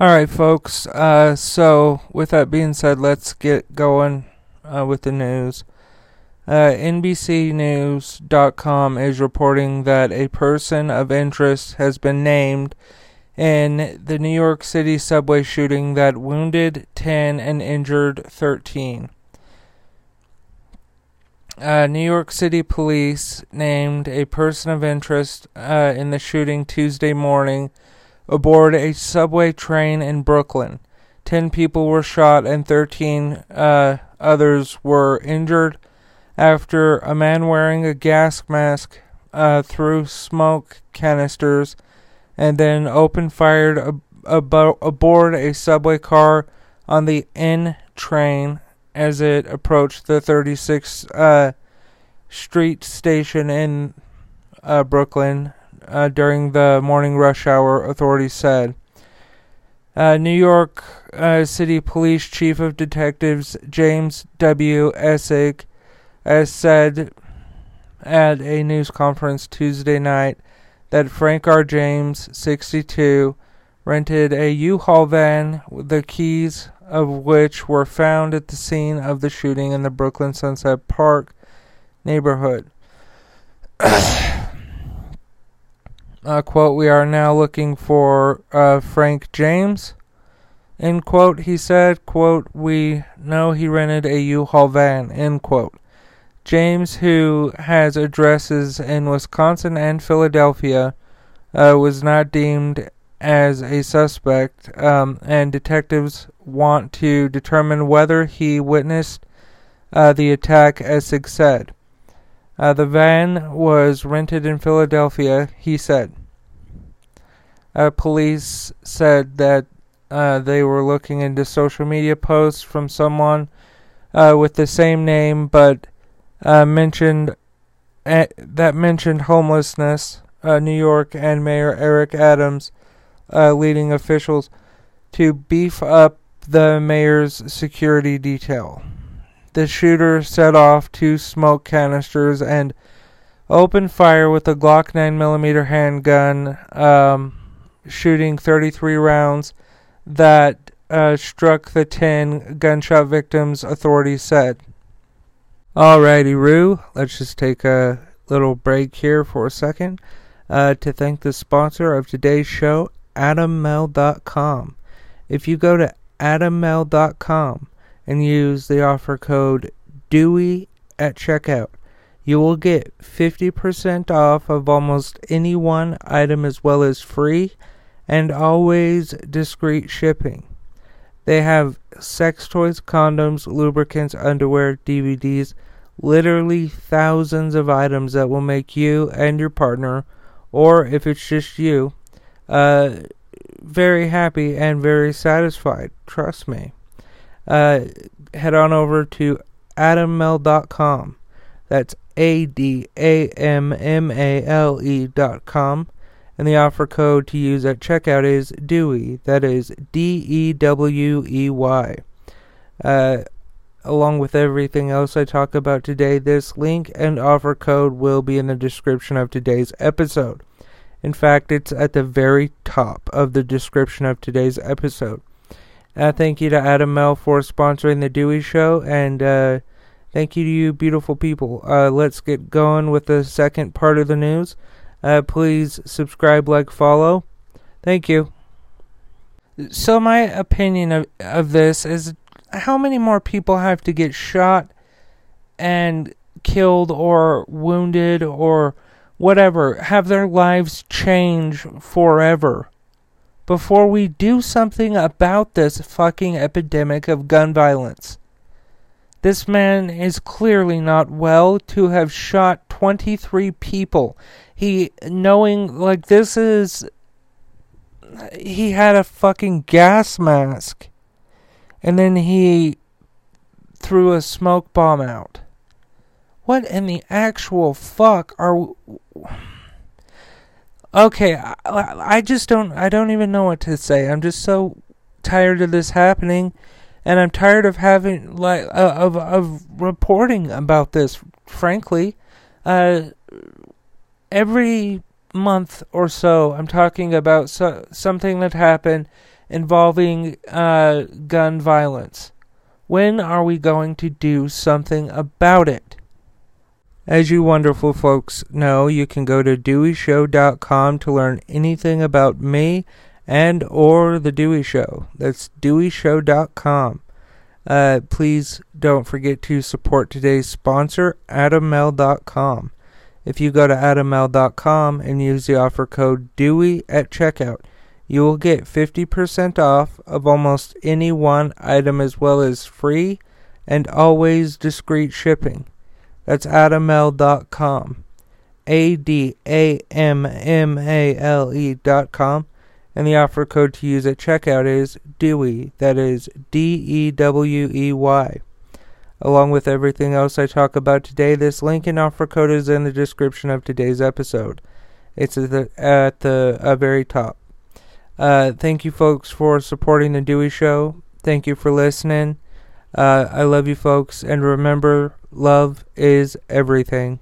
Alright folks, so with that being said, let's get going with the news. NBCnews.com is reporting that a person of interest has been named in the New York City subway shooting that wounded 10 and injured 13. New York City police named a person of interest in the shooting Tuesday morning aboard a subway train in Brooklyn. 10 people were shot and 13 others were injured after a man wearing a gas mask threw smoke canisters and then opened fire aboard a subway car on the N train as it approached the 36th Street station in Brooklyn. During the morning rush hour, authorities said. New York City Police Chief of Detectives James W. Essig said at a news conference Tuesday night that Frank R. James, 62, rented a U-Haul van, the keys of which were found at the scene of the shooting in the Brooklyn Sunset Park neighborhood. Quote, we are now looking for Frank James, end quote, he said. Quote, we know he rented a U-Haul van, end quote. James, who has addresses in Wisconsin and Philadelphia, was not deemed as a suspect, and detectives want to determine whether he witnessed the attack, Essig said. The van was rented in Philadelphia, he said. Police said that they were looking into social media posts from someone with the same name, but mentioned homelessness, New York, and Mayor Eric Adams, leading officials to beef up the mayor's security detail. The shooter set off two smoke canisters and opened fire with a Glock 9mm handgun, shooting 33 rounds that struck the 10 gunshot victims, authorities said. Alrighty, Roo, let's just take a little break here for a second to thank the sponsor of today's show, adammale.com. If you go to adammale.com and use the offer code DEWEY at checkout, you will get 50% off of almost any one item, as well as free and always discreet shipping. They have sex toys, condoms, lubricants, underwear, DVDs, literally thousands of items that will make you and your partner, or if it's just you, very happy and very satisfied. Trust me. Head on over to adammale.com. That's ADAMMALE.com. And the offer code to use at checkout is DEWEY. That is DEWEY. Along with everything else I talk about today, this link and offer code will be in the description of today's episode. In fact, it's at the very top of the description of today's episode. Thank you to Adam Mell for sponsoring The Dewey Show, and thank you to you beautiful people. Let's get going with the second part of the news. Please subscribe, like, follow. Thank you. So my opinion of this is, how many more people have to get shot and killed or wounded or whatever, have their lives change forever before we do something about this fucking epidemic of gun violence? This man is clearly not well to have shot 23 people. He, knowing, like, this is... He had a fucking gas mask. And then he threw a smoke bomb out. What in the actual fuck are... Okay, I just don't... I don't even know what to say. I'm just so tired of this happening. And I'm tired of having, like, of reporting about this, frankly. Every month or so, I'm talking about something that happened involving gun violence. When are we going to do something about it? As you wonderful folks know, you can go to DeweyShow.com to learn anything about me and or The Dewey Show. That's DeweyShow.com. Please don't forget to support today's sponsor, adammale.com. If you go to adammale.com and use the offer code DEWEY at checkout, you will get 50% off of almost any one item, as well as free and always discreet shipping. That's adammale.com. ADAMMALE.com. And the offer code to use at checkout is DEWEY. That is DEWEY. Along with everything else I talk about today, this link and offer code is in the description of today's episode. It's at the very top. Thank you, folks, for supporting The Dewey Show. Thank you for listening. I love you, folks. And remember, love is everything.